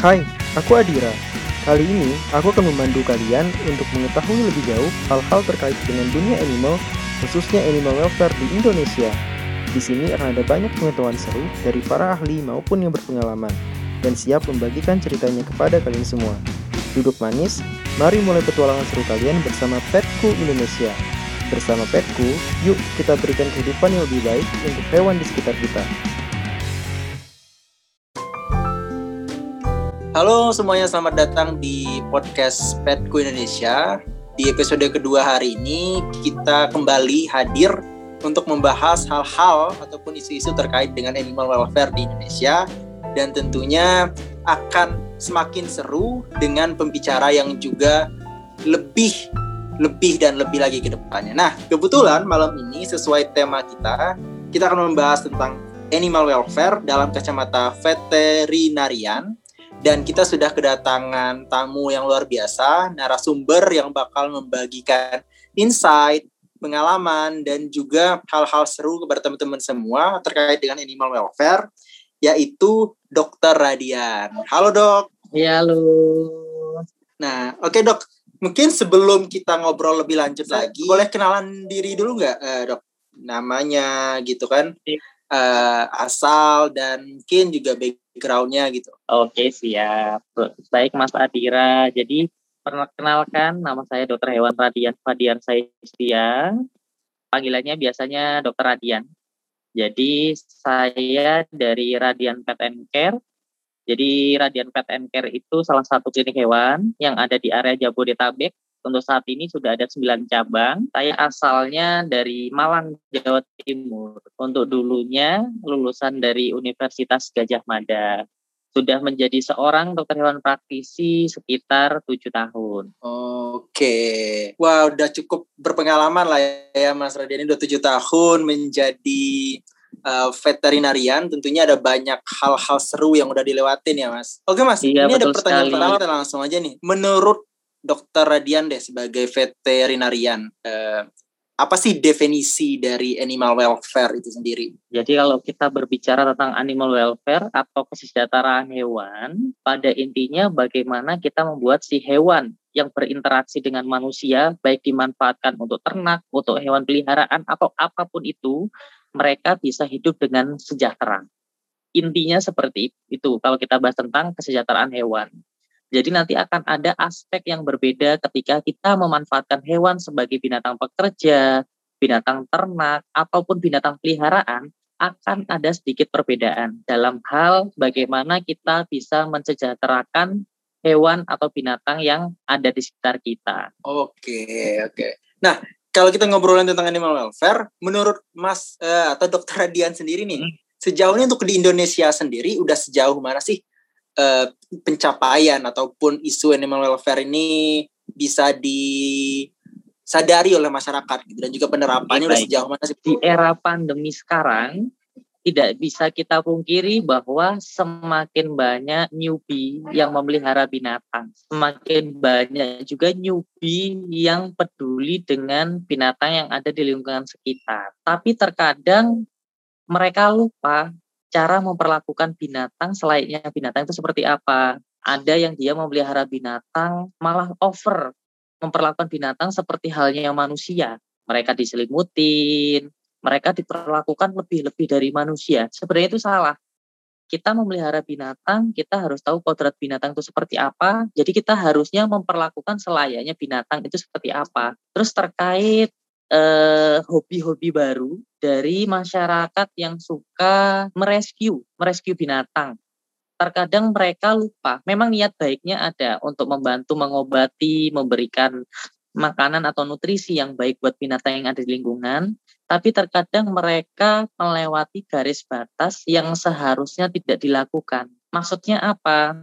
Hai, aku Adira. Kali ini, aku akan memandu kalian untuk mengetahui lebih jauh hal-hal terkait dengan dunia animal, khususnya animal welfare di Indonesia. Di sini akan ada banyak pengetahuan seru dari para ahli maupun yang berpengalaman, dan siap membagikan ceritanya kepada kalian semua. Duduk manis, mari mulai petualangan seru kalian bersama Petku Indonesia. Bersama Petku, yuk kita berikan kehidupan yang lebih baik untuk hewan di sekitar kita. Halo semuanya, selamat datang di podcast Petku Indonesia. Di episode kedua hari ini, kita kembali hadir untuk membahas hal-hal ataupun isu-isu terkait dengan animal welfare di Indonesia. Dan tentunya akan semakin seru dengan pembicara yang juga lebih lagi ke depannya. Nah, kebetulan malam ini sesuai tema kita akan membahas tentang animal welfare dalam kacamata veterinarian. Dan kita sudah kedatangan tamu yang luar biasa, narasumber yang bakal membagikan insight, pengalaman, dan juga hal-hal seru kepada teman-teman semua terkait dengan animal welfare, yaitu Dr. Radian. Halo, Dok. Ya, halo. Nah, oke, Dok. Mungkin sebelum kita ngobrol lebih lanjut lagi, boleh kenalan diri dulu nggak, Dok? Namanya gitu kan, asal dan mungkin juga background-nya gitu. Oke, siap. Baik, Mas Adira. Jadi, perkenalkan, nama saya Dr. Hewan Radian Padian Saistyia. Panggilannya biasanya Dr. Radian. Jadi, saya dari Radian Pet and Care. Jadi Radian Pet and Care itu salah satu klinik hewan yang ada di area Jabodetabek. Untuk saat ini sudah ada 9 cabang. Saya asalnya dari Malang, Jawa Timur. Untuk dulunya lulusan dari Universitas Gajah Mada. Sudah menjadi seorang dokter hewan praktisi sekitar 7 tahun. Oke. Wah, udah cukup berpengalaman lah ya Mas Radian. Ini udah 7 tahun menjadi veterinarian, tentunya ada banyak hal-hal seru yang udah dilewatin ya Mas. Oke Mas, iya, ini ada pertanyaan pertama, kita langsung aja nih. Menurut Dr. Radian deh sebagai veterinarian, apa sih definisi dari animal welfare itu sendiri? Jadi kalau kita berbicara tentang animal welfare atau kesejahteraan hewan, pada intinya bagaimana kita membuat si hewan yang berinteraksi dengan manusia, baik dimanfaatkan untuk ternak, untuk hewan peliharaan, atau apapun itu, mereka bisa hidup dengan sejahtera. Intinya seperti itu kalau kita bahas tentang kesejahteraan hewan. Jadi nanti akan ada aspek yang berbeda ketika kita memanfaatkan hewan sebagai binatang pekerja, binatang ternak, ataupun binatang peliharaan, akan ada sedikit perbedaan dalam hal bagaimana kita bisa mensejahterakan hewan atau binatang yang ada di sekitar kita. Oke. Nah, kalau kita ngobrolin tentang animal welfare, menurut Mas atau Dr. Radian sendiri nih, sejauh ini untuk di Indonesia sendiri udah sejauh mana sih pencapaian ataupun isu animal welfare ini bisa disadari oleh masyarakat gitu, dan juga penerapannya udah sejauh mana sih? Di era pandemi sekarang, tidak bisa kita pungkiri bahwa semakin banyak newbie yang memelihara binatang. Semakin banyak juga newbie yang peduli dengan binatang yang ada di lingkungan sekitar. Tapi terkadang mereka lupa cara memperlakukan binatang, selainnya binatang itu seperti apa. Ada yang dia memelihara binatang malah over memperlakukan binatang seperti halnya manusia. Mereka diselimutin. Mereka diperlakukan lebih-lebih dari manusia. Sebenarnya itu salah. Kita memelihara binatang, kita harus tahu kodrat binatang itu seperti apa. Jadi kita harusnya memperlakukan selayaknya binatang itu seperti apa. Terus terkait hobi-hobi baru dari masyarakat yang suka merescue binatang. Terkadang mereka lupa. Memang niat baiknya ada untuk membantu mengobati, memberikan makanan atau nutrisi yang baik buat binatang yang ada di lingkungan. Tapi terkadang mereka melewati garis batas yang seharusnya tidak dilakukan. Maksudnya apa?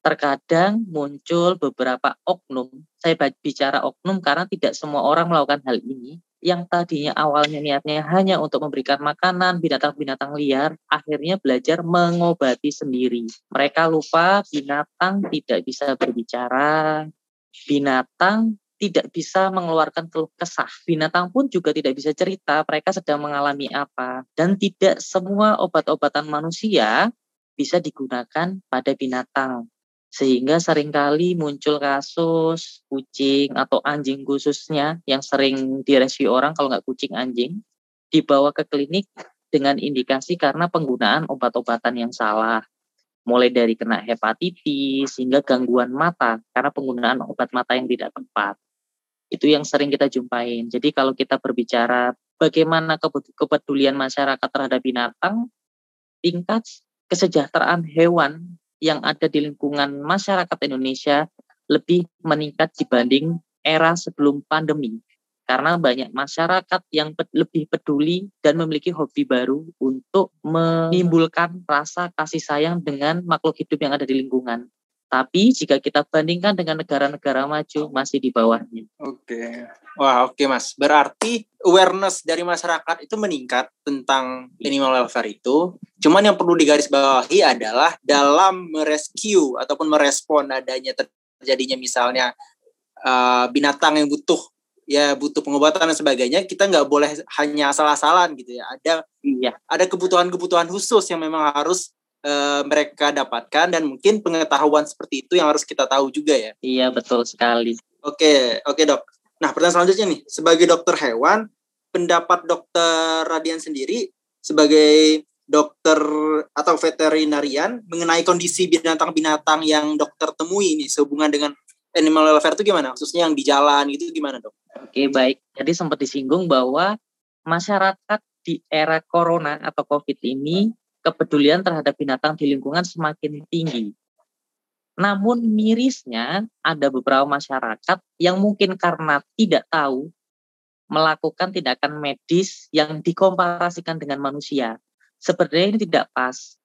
Terkadang muncul beberapa oknum. Saya bicara oknum karena tidak semua orang melakukan hal ini. Yang tadinya awalnya niatnya hanya untuk memberikan makanan binatang-binatang liar, akhirnya belajar mengobati sendiri. Mereka lupa binatang tidak bisa berbicara, binatang tidak bisa mengeluarkan keluh kesah. Binatang pun juga tidak bisa cerita mereka sedang mengalami apa. Dan tidak semua obat-obatan manusia bisa digunakan pada binatang. sehingga seringkali muncul kasus kucing atau anjing khususnya yang sering direscue orang, kalau nggak kucing anjing, dibawa ke klinik dengan indikasi karena penggunaan obat-obatan yang salah. Mulai dari kena hepatitis hingga gangguan mata karena penggunaan obat mata yang tidak tepat. Itu yang sering kita jumpain. Jadi kalau kita berbicara bagaimana kepedulian masyarakat terhadap binatang, tingkat kesejahteraan hewan yang ada di lingkungan masyarakat Indonesia lebih meningkat dibanding era sebelum pandemi. Karena banyak masyarakat yang lebih peduli dan memiliki hobi baru untuk menimbulkan rasa kasih sayang dengan makhluk hidup yang ada di lingkungan. Tapi jika kita bandingkan dengan negara-negara maju, masih di bawahnya. Oke. Wah, oke Mas. Berarti awareness dari masyarakat itu meningkat tentang animal welfare itu. Cuman yang perlu digarisbawahi adalah dalam merescue ataupun merespon adanya terjadinya misalnya binatang yang butuh pengobatan dan sebagainya, kita nggak boleh hanya asal-asalan gitu ya. Ada kebutuhan-kebutuhan khusus yang memang harus mereka dapatkan, dan mungkin pengetahuan seperti itu yang harus kita tahu juga ya. Iya, betul sekali. Oke, Dok. Nah, pertanyaan selanjutnya nih, sebagai dokter hewan, pendapat Dokter Radian sendiri sebagai dokter atau veterinarian mengenai kondisi binatang-binatang yang dokter temui ini sehubungan dengan animal welfare itu gimana? Khususnya yang di jalan gitu gimana, Dok? Oke, baik. Jadi sempat disinggung bahwa masyarakat di era corona atau COVID ini kepedulian terhadap binatang di lingkungan semakin tinggi. Namun mirisnya ada beberapa masyarakat yang mungkin karena tidak tahu melakukan tindakan medis yang dikomparasikan dengan manusia. Sebenarnya ini tidak pas.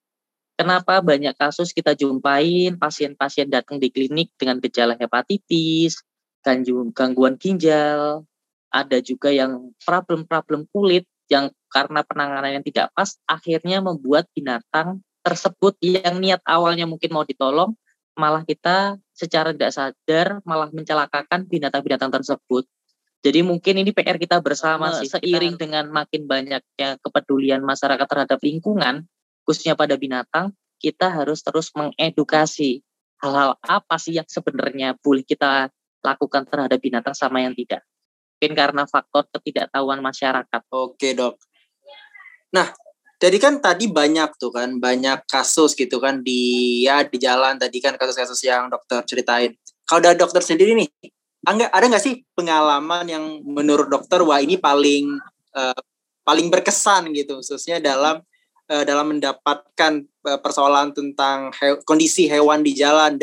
Kenapa banyak kasus kita jumpain pasien-pasien datang di klinik dengan gejala hepatitis, gangguan ginjal, ada juga yang problem-problem kulit yang karena penanganan yang tidak pas akhirnya membuat binatang tersebut yang niat awalnya mungkin mau ditolong, malah kita secara tidak sadar malah mencelakakan binatang-binatang tersebut. Jadi mungkin ini PR kita bersama sih, seiring dengan makin banyaknya kepedulian masyarakat terhadap lingkungan, khususnya pada binatang, kita harus terus mengedukasi hal-hal apa sih yang sebenarnya boleh kita lakukan terhadap binatang sama yang tidak. Mungkin karena faktor ketidaktahuan masyarakat. Oke, Dok. Nah, jadi kan tadi banyak kasus gitu kan di jalan tadi kan, kasus-kasus yang dokter ceritain. Kalau dari dokter sendiri nih, ada nggak sih pengalaman yang menurut dokter, wah ini paling berkesan gitu, khususnya dalam mendapatkan persoalan tentang kondisi hewan di jalan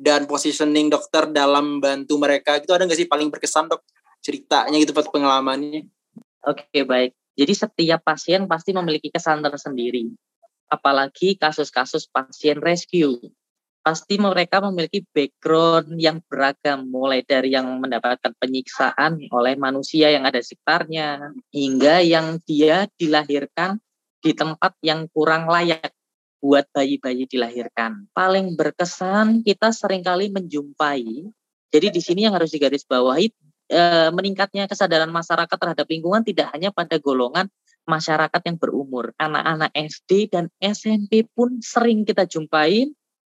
dan positioning dokter dalam bantu mereka gitu, ada nggak sih paling berkesan, Dok, ceritanya gitu, pengalamannya? Oke, baik. Jadi setiap pasien pasti memiliki kesan tersendiri, apalagi kasus-kasus pasien rescue. Pasti mereka memiliki background yang beragam, mulai dari yang mendapatkan penyiksaan oleh manusia yang ada di sekitarnya, hingga yang dia dilahirkan di tempat yang kurang layak buat bayi-bayi dilahirkan. Paling berkesan kita seringkali menjumpai, jadi di sini yang harus digarisbawahi, meningkatnya kesadaran masyarakat terhadap lingkungan tidak hanya pada golongan masyarakat yang berumur. Anak-anak SD dan SMP pun sering kita jumpain,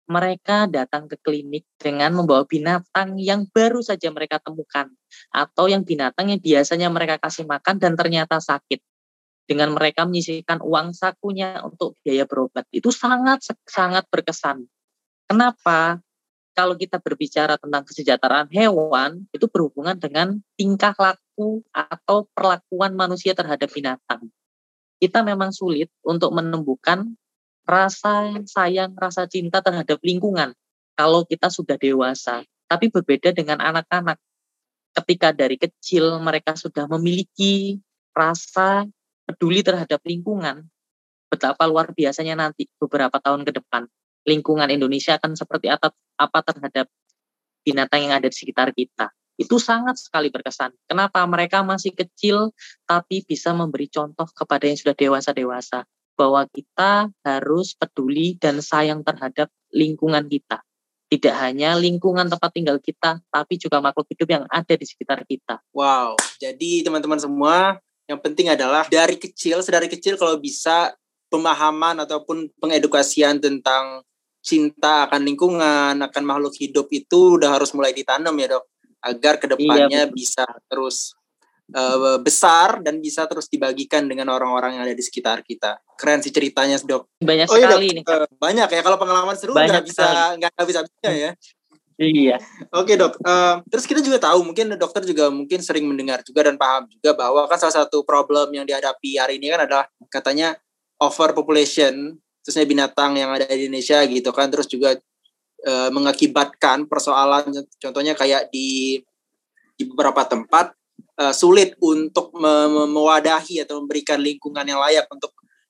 mereka datang ke klinik dengan membawa binatang yang baru saja mereka temukan, atau yang binatang yang biasanya mereka kasih makan dan ternyata sakit. Dengan mereka menyisihkan uang sakunya untuk biaya berobat. Itu sangat berkesan. Kenapa? Kalau kita berbicara tentang kesejahteraan hewan, itu berhubungan dengan tingkah laku atau perlakuan manusia terhadap binatang. Kita memang sulit untuk menemukan rasa sayang, rasa cinta terhadap lingkungan kalau kita sudah dewasa. Tapi berbeda dengan anak-anak. Ketika dari kecil mereka sudah memiliki rasa peduli terhadap lingkungan, betapa luar biasanya nanti beberapa tahun ke depan lingkungan Indonesia akan seperti apa terhadap binatang yang ada di sekitar kita. Itu sangat sekali berkesan. Kenapa? Mereka masih kecil tapi bisa memberi contoh kepada yang sudah dewasa-dewasa bahwa kita harus peduli dan sayang terhadap lingkungan kita. Tidak hanya lingkungan tempat tinggal kita, tapi juga makhluk hidup yang ada di sekitar kita. Wow, jadi teman-teman semua, yang penting adalah sedari kecil kalau bisa pemahaman ataupun pengedukasian tentang cinta akan lingkungan, akan makhluk hidup itu udah harus mulai ditanam ya dok, agar kedepannya bisa terus besar dan bisa terus dibagikan dengan orang-orang yang ada di sekitar kita. Keren sih ceritanya dok. Banyak sekali dok, nih. Banyak ya, kalau pengalaman seru nggak bisa ya. Iya. Oke dok. Terus kita juga tahu mungkin dokter juga mungkin sering mendengar juga dan paham juga bahwa kan salah satu problem yang dihadapi hari ini kan adalah katanya overpopulation, terusnya binatang yang ada di Indonesia gitu kan, terus juga mengakibatkan persoalan contohnya kayak di beberapa tempat sulit untuk mewadahi atau memberikan lingkungan yang layak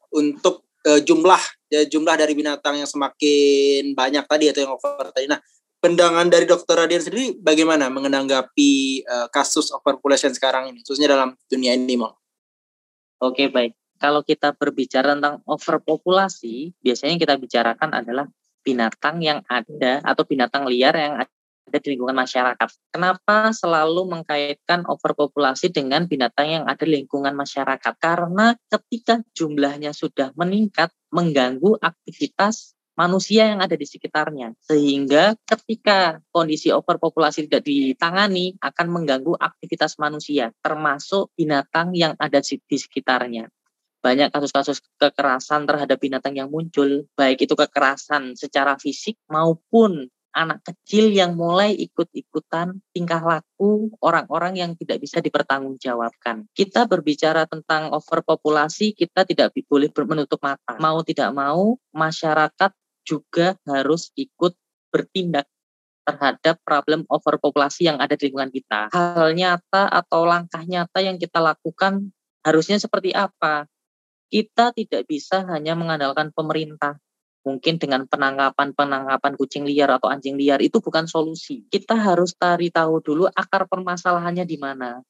untuk jumlah dari binatang yang semakin banyak tadi atau yang over tadi. Nah, pandangan dari Dr. Radian sendiri bagaimana menanggapi kasus overpopulation sekarang ini, khususnya dalam dunia animal? Oke, baik. Kalau kita berbicara tentang overpopulasi, biasanya yang kita bicarakan adalah binatang yang ada atau binatang liar yang ada di lingkungan masyarakat. Kenapa selalu mengkaitkan overpopulasi dengan binatang yang ada di lingkungan masyarakat? Karena ketika jumlahnya sudah meningkat, mengganggu aktivitas manusia yang ada di sekitarnya, sehingga ketika kondisi overpopulasi tidak ditangani akan mengganggu aktivitas manusia termasuk binatang yang ada di sekitarnya. Banyak kasus-kasus kekerasan terhadap binatang yang muncul, baik itu kekerasan secara fisik maupun anak kecil yang mulai ikut-ikutan tingkah laku orang-orang yang tidak bisa dipertanggungjawabkan. Kita berbicara tentang overpopulasi, kita tidak boleh menutup mata. Mau tidak mau, masyarakat juga harus ikut bertindak terhadap problem overpopulasi yang ada di lingkungan kita. Hal nyata atau langkah nyata yang kita lakukan harusnya seperti apa? Kita tidak bisa hanya mengandalkan pemerintah. Mungkin dengan penangkapan kucing liar atau anjing liar itu bukan solusi. Kita harus cari tahu dulu akar permasalahannya di mana.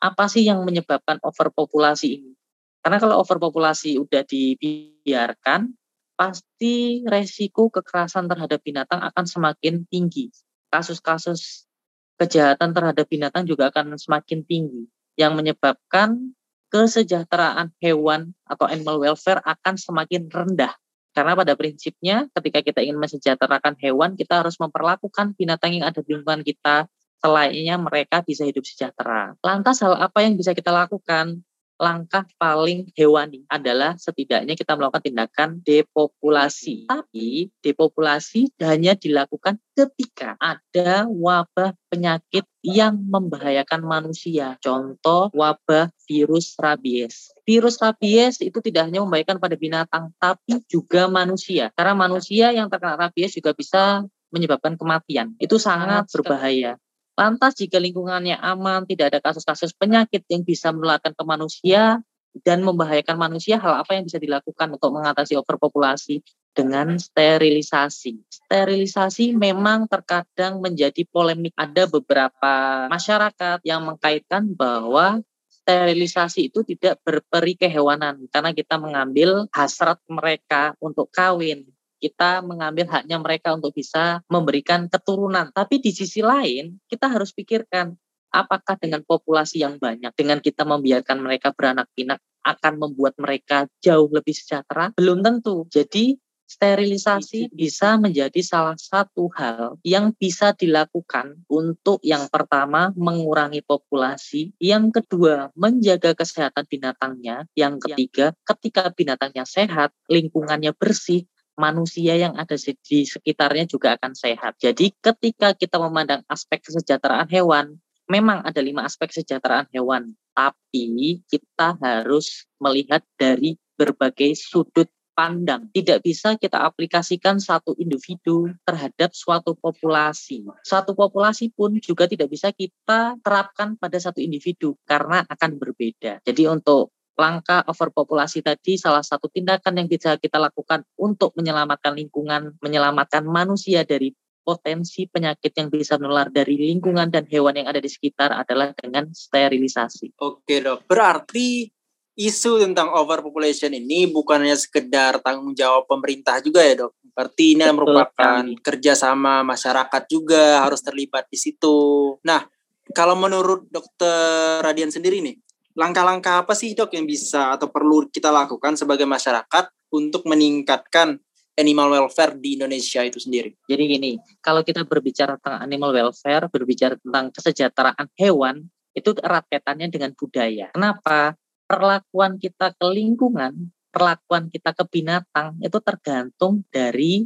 Apa sih yang menyebabkan overpopulasi ini? Karena kalau overpopulasi udah dibiarkan, pasti resiko kekerasan terhadap binatang akan semakin tinggi. Kasus-kasus kejahatan terhadap binatang juga akan semakin tinggi, yang menyebabkan kesejahteraan hewan atau animal welfare akan semakin rendah. Karena pada prinsipnya ketika kita ingin mensejahterakan hewan, kita harus memperlakukan binatang yang ada di lingkungan kita selainnya mereka bisa hidup sejahtera. Lantas hal apa yang bisa kita lakukan? Langkah paling hewani adalah setidaknya kita melakukan tindakan depopulasi. Tapi depopulasi hanya dilakukan ketika ada wabah penyakit yang membahayakan manusia. Contoh wabah virus rabies. Virus rabies itu tidak hanya membahayakan pada binatang, tapi juga manusia. Karena manusia yang terkena rabies juga bisa menyebabkan kematian. Itu sangat berbahaya. Lantas jika lingkungannya aman, tidak ada kasus-kasus penyakit yang bisa menularkan ke manusia dan membahayakan manusia, hal apa yang bisa dilakukan untuk mengatasi overpopulasi? Dengan sterilisasi. Sterilisasi memang terkadang menjadi polemik. Ada beberapa masyarakat yang mengkaitkan bahwa sterilisasi itu tidak berperi kehewanan karena kita mengambil hasrat mereka untuk kawin. Kita mengambil haknya mereka untuk bisa memberikan keturunan. Tapi di sisi lain, kita harus pikirkan apakah dengan populasi yang banyak, dengan kita membiarkan mereka beranak pinak, akan membuat mereka jauh lebih sejahtera? Belum tentu. Jadi, sterilisasi bisa menjadi salah satu hal yang bisa dilakukan untuk yang pertama, mengurangi populasi. Yang kedua, menjaga kesehatan binatangnya. Yang ketiga, ketika binatangnya sehat, lingkungannya bersih, manusia yang ada di sekitarnya juga akan sehat. Jadi ketika kita memandang aspek kesejahteraan hewan, memang ada 5 aspek kesejahteraan hewan, tapi kita harus melihat dari berbagai sudut pandang. Tidak bisa kita aplikasikan satu individu terhadap suatu populasi. Suatu populasi pun juga tidak bisa kita terapkan pada satu individu karena akan berbeda. Jadi untuk langkah overpopulasi tadi, salah satu tindakan yang bisa kita lakukan untuk menyelamatkan lingkungan, menyelamatkan manusia dari potensi penyakit yang bisa menular dari lingkungan dan hewan yang ada di sekitar adalah dengan sterilisasi. Oke dok, berarti isu tentang overpopulation ini bukan hanya sekedar tanggung jawab pemerintah juga ya dok? Berarti ini merupakan kerjasama masyarakat juga harus terlibat di situ. Nah, kalau menurut dokter Radian sendiri nih, langkah-langkah apa sih dok yang bisa atau perlu kita lakukan sebagai masyarakat untuk meningkatkan animal welfare di Indonesia itu sendiri? Jadi gini, kalau kita berbicara tentang animal welfare, berbicara tentang kesejahteraan hewan, itu erat kaitannya dengan budaya. Kenapa? Perlakuan kita ke lingkungan, perlakuan kita ke binatang itu tergantung dari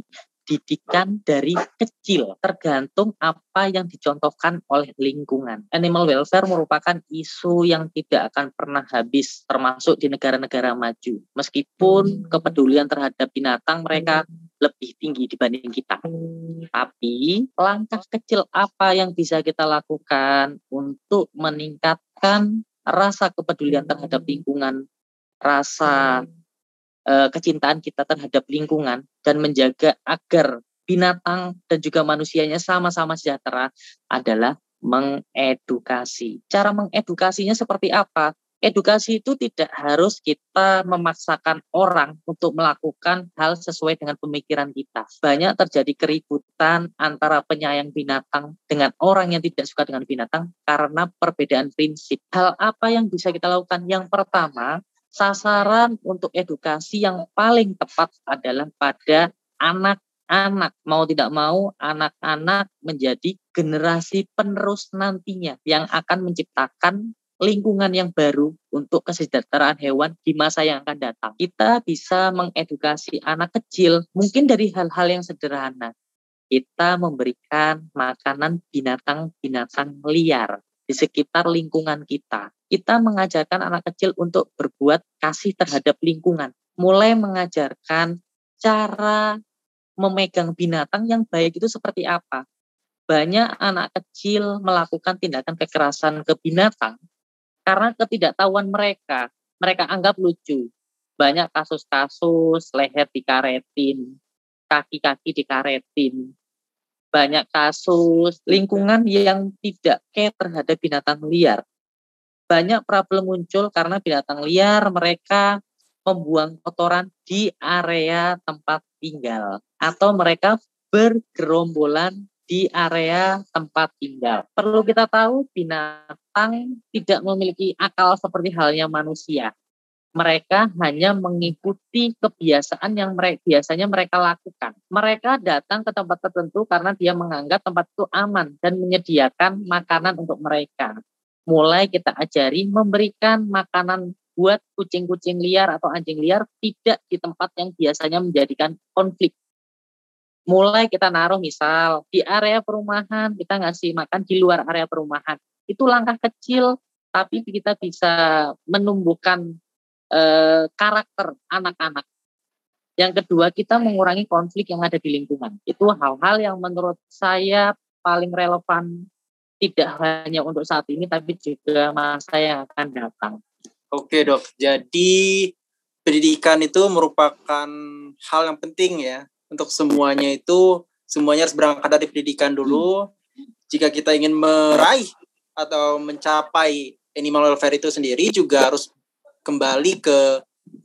didikan dari kecil, tergantung apa yang dicontohkan oleh lingkungan. Animal welfare merupakan isu yang tidak akan pernah habis, termasuk di negara-negara maju. Meskipun kepedulian terhadap binatang mereka lebih tinggi dibanding kita. Tapi langkah kecil apa yang bisa kita lakukan untuk meningkatkan rasa kepedulian terhadap lingkungan, rasa kecintaan kita terhadap lingkungan, dan menjaga agar binatang dan juga manusianya sama-sama sejahtera adalah mengedukasi. Cara mengedukasinya seperti apa? Edukasi itu tidak harus kita memaksakan orang untuk melakukan hal sesuai dengan pemikiran kita. Banyak terjadi keributan antara penyayang binatang dengan orang yang tidak suka dengan binatang karena perbedaan prinsip. Hal apa yang bisa kita lakukan? Yang pertama, sasaran untuk edukasi yang paling tepat adalah pada anak-anak. Mau tidak mau, anak-anak menjadi generasi penerus nantinya yang akan menciptakan lingkungan yang baru untuk kesejahteraan hewan di masa yang akan datang. Kita bisa mengedukasi anak kecil mungkin dari hal-hal yang sederhana. Kita memberikan makanan binatang-binatang liar di sekitar lingkungan kita. Kita mengajarkan anak kecil untuk berbuat kasih terhadap lingkungan. Mulai mengajarkan cara memegang binatang yang baik itu seperti apa. Banyak anak kecil melakukan tindakan kekerasan ke binatang karena ketidaktahuan mereka. Mereka anggap lucu. Banyak kasus-kasus leher dikaretin, kaki-kaki dikaretin. Banyak kasus lingkungan yang tidak care terhadap binatang liar. Banyak problem muncul karena binatang liar mereka membuang kotoran di area tempat tinggal. Atau mereka bergerombolan di area tempat tinggal. Perlu kita tahu binatang tidak memiliki akal seperti halnya manusia. Mereka hanya mengikuti kebiasaan yang biasanya mereka lakukan. Mereka datang ke tempat tertentu karena dia menganggap tempat itu aman dan menyediakan makanan untuk mereka. Mulai kita ajari memberikan makanan buat kucing-kucing liar atau anjing liar tidak di tempat yang biasanya menjadikan konflik. Mulai kita naruh misal di area perumahan, kita ngasih makan di luar area perumahan. Itu langkah kecil, tapi kita bisa menumbuhkan karakter anak-anak. Yang kedua, kita mengurangi konflik yang ada di lingkungan. Itu hal-hal yang menurut saya paling relevan. Tidak hanya untuk saat ini, tapi juga masa yang akan datang. Oke dok, jadi pendidikan itu merupakan hal yang penting ya. Untuk semuanya itu, semuanya harus berangkat dari pendidikan dulu. Jika kita ingin meraih atau mencapai animal welfare itu sendiri, juga harus kembali ke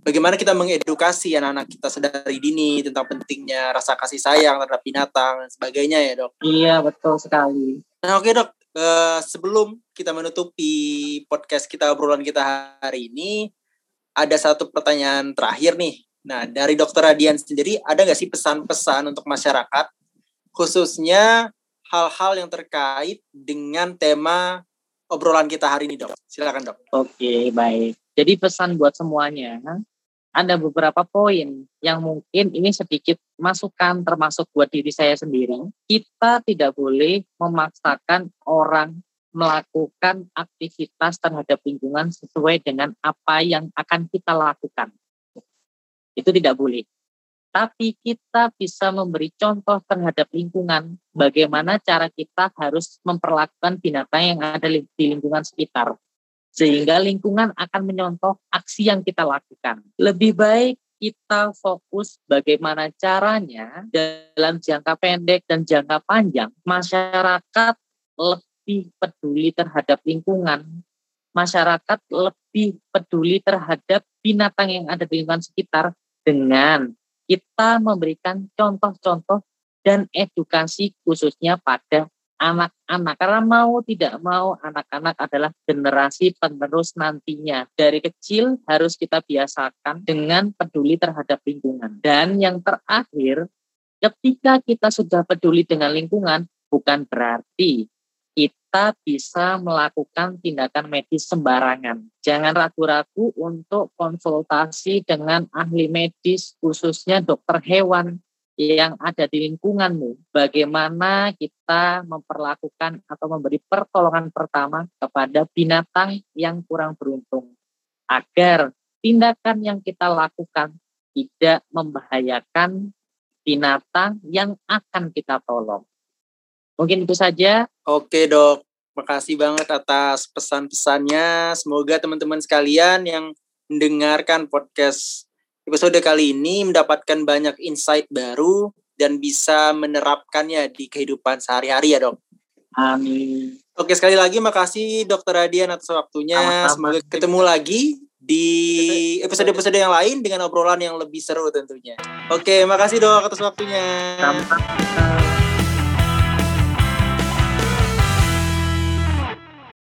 bagaimana kita mengedukasi anak-anak kita sedari dini tentang pentingnya rasa kasih sayang terhadap binatang dan sebagainya ya dok. Iya, betul sekali. Nah oke dok. Sebelum kita menutupi podcast kita, obrolan kita hari ini, ada satu pertanyaan terakhir nih. Nah, dari Dr. Radian sendiri, ada nggak sih pesan-pesan untuk masyarakat, khususnya hal-hal yang terkait dengan tema obrolan kita hari ini, dok? Silakan, dok. Oke, baik. Jadi pesan buat semuanya, ada beberapa poin yang mungkin ini sedikit masukan termasuk buat diri saya sendiri. Kita tidak boleh memaksakan orang melakukan aktivitas terhadap lingkungan sesuai dengan apa yang akan kita lakukan. Itu tidak boleh. Tapi kita bisa memberi contoh terhadap lingkungan bagaimana cara kita harus memperlakukan binatang yang ada di lingkungan sekitar. Sehingga lingkungan akan menyontoh aksi yang kita lakukan. Lebih baik kita fokus bagaimana caranya dalam jangka pendek dan jangka panjang. Masyarakat lebih peduli terhadap lingkungan. Masyarakat lebih peduli terhadap binatang yang ada di lingkungan sekitar dengan kita memberikan contoh-contoh dan edukasi khususnya pada anak-anak, karena mau tidak mau anak-anak adalah generasi penerus nantinya. Dari kecil harus kita biasakan dengan peduli terhadap lingkungan. Dan yang terakhir, ketika kita sudah peduli dengan lingkungan, bukan berarti kita bisa melakukan tindakan medis sembarangan. Jangan ragu-ragu untuk konsultasi dengan ahli medis, khususnya dokter hewan yang ada di lingkunganmu. Bagaimana kita memperlakukan atau memberi pertolongan pertama kepada binatang yang kurang beruntung, agar tindakan yang kita lakukan tidak membahayakan binatang yang akan kita tolong. Mungkin itu saja. Oke dok, makasih banget atas pesan-pesannya. Semoga teman-teman sekalian yang mendengarkan podcast episode kali ini mendapatkan banyak insight baru dan bisa menerapkannya di kehidupan sehari-hari ya dok. Amin. Oke, sekali lagi makasih Dr. Radian atas waktunya. Semoga ketemu lagi di episode-episode yang lain dengan obrolan yang lebih seru tentunya. Oke, makasih dok atas waktunya. Sampai.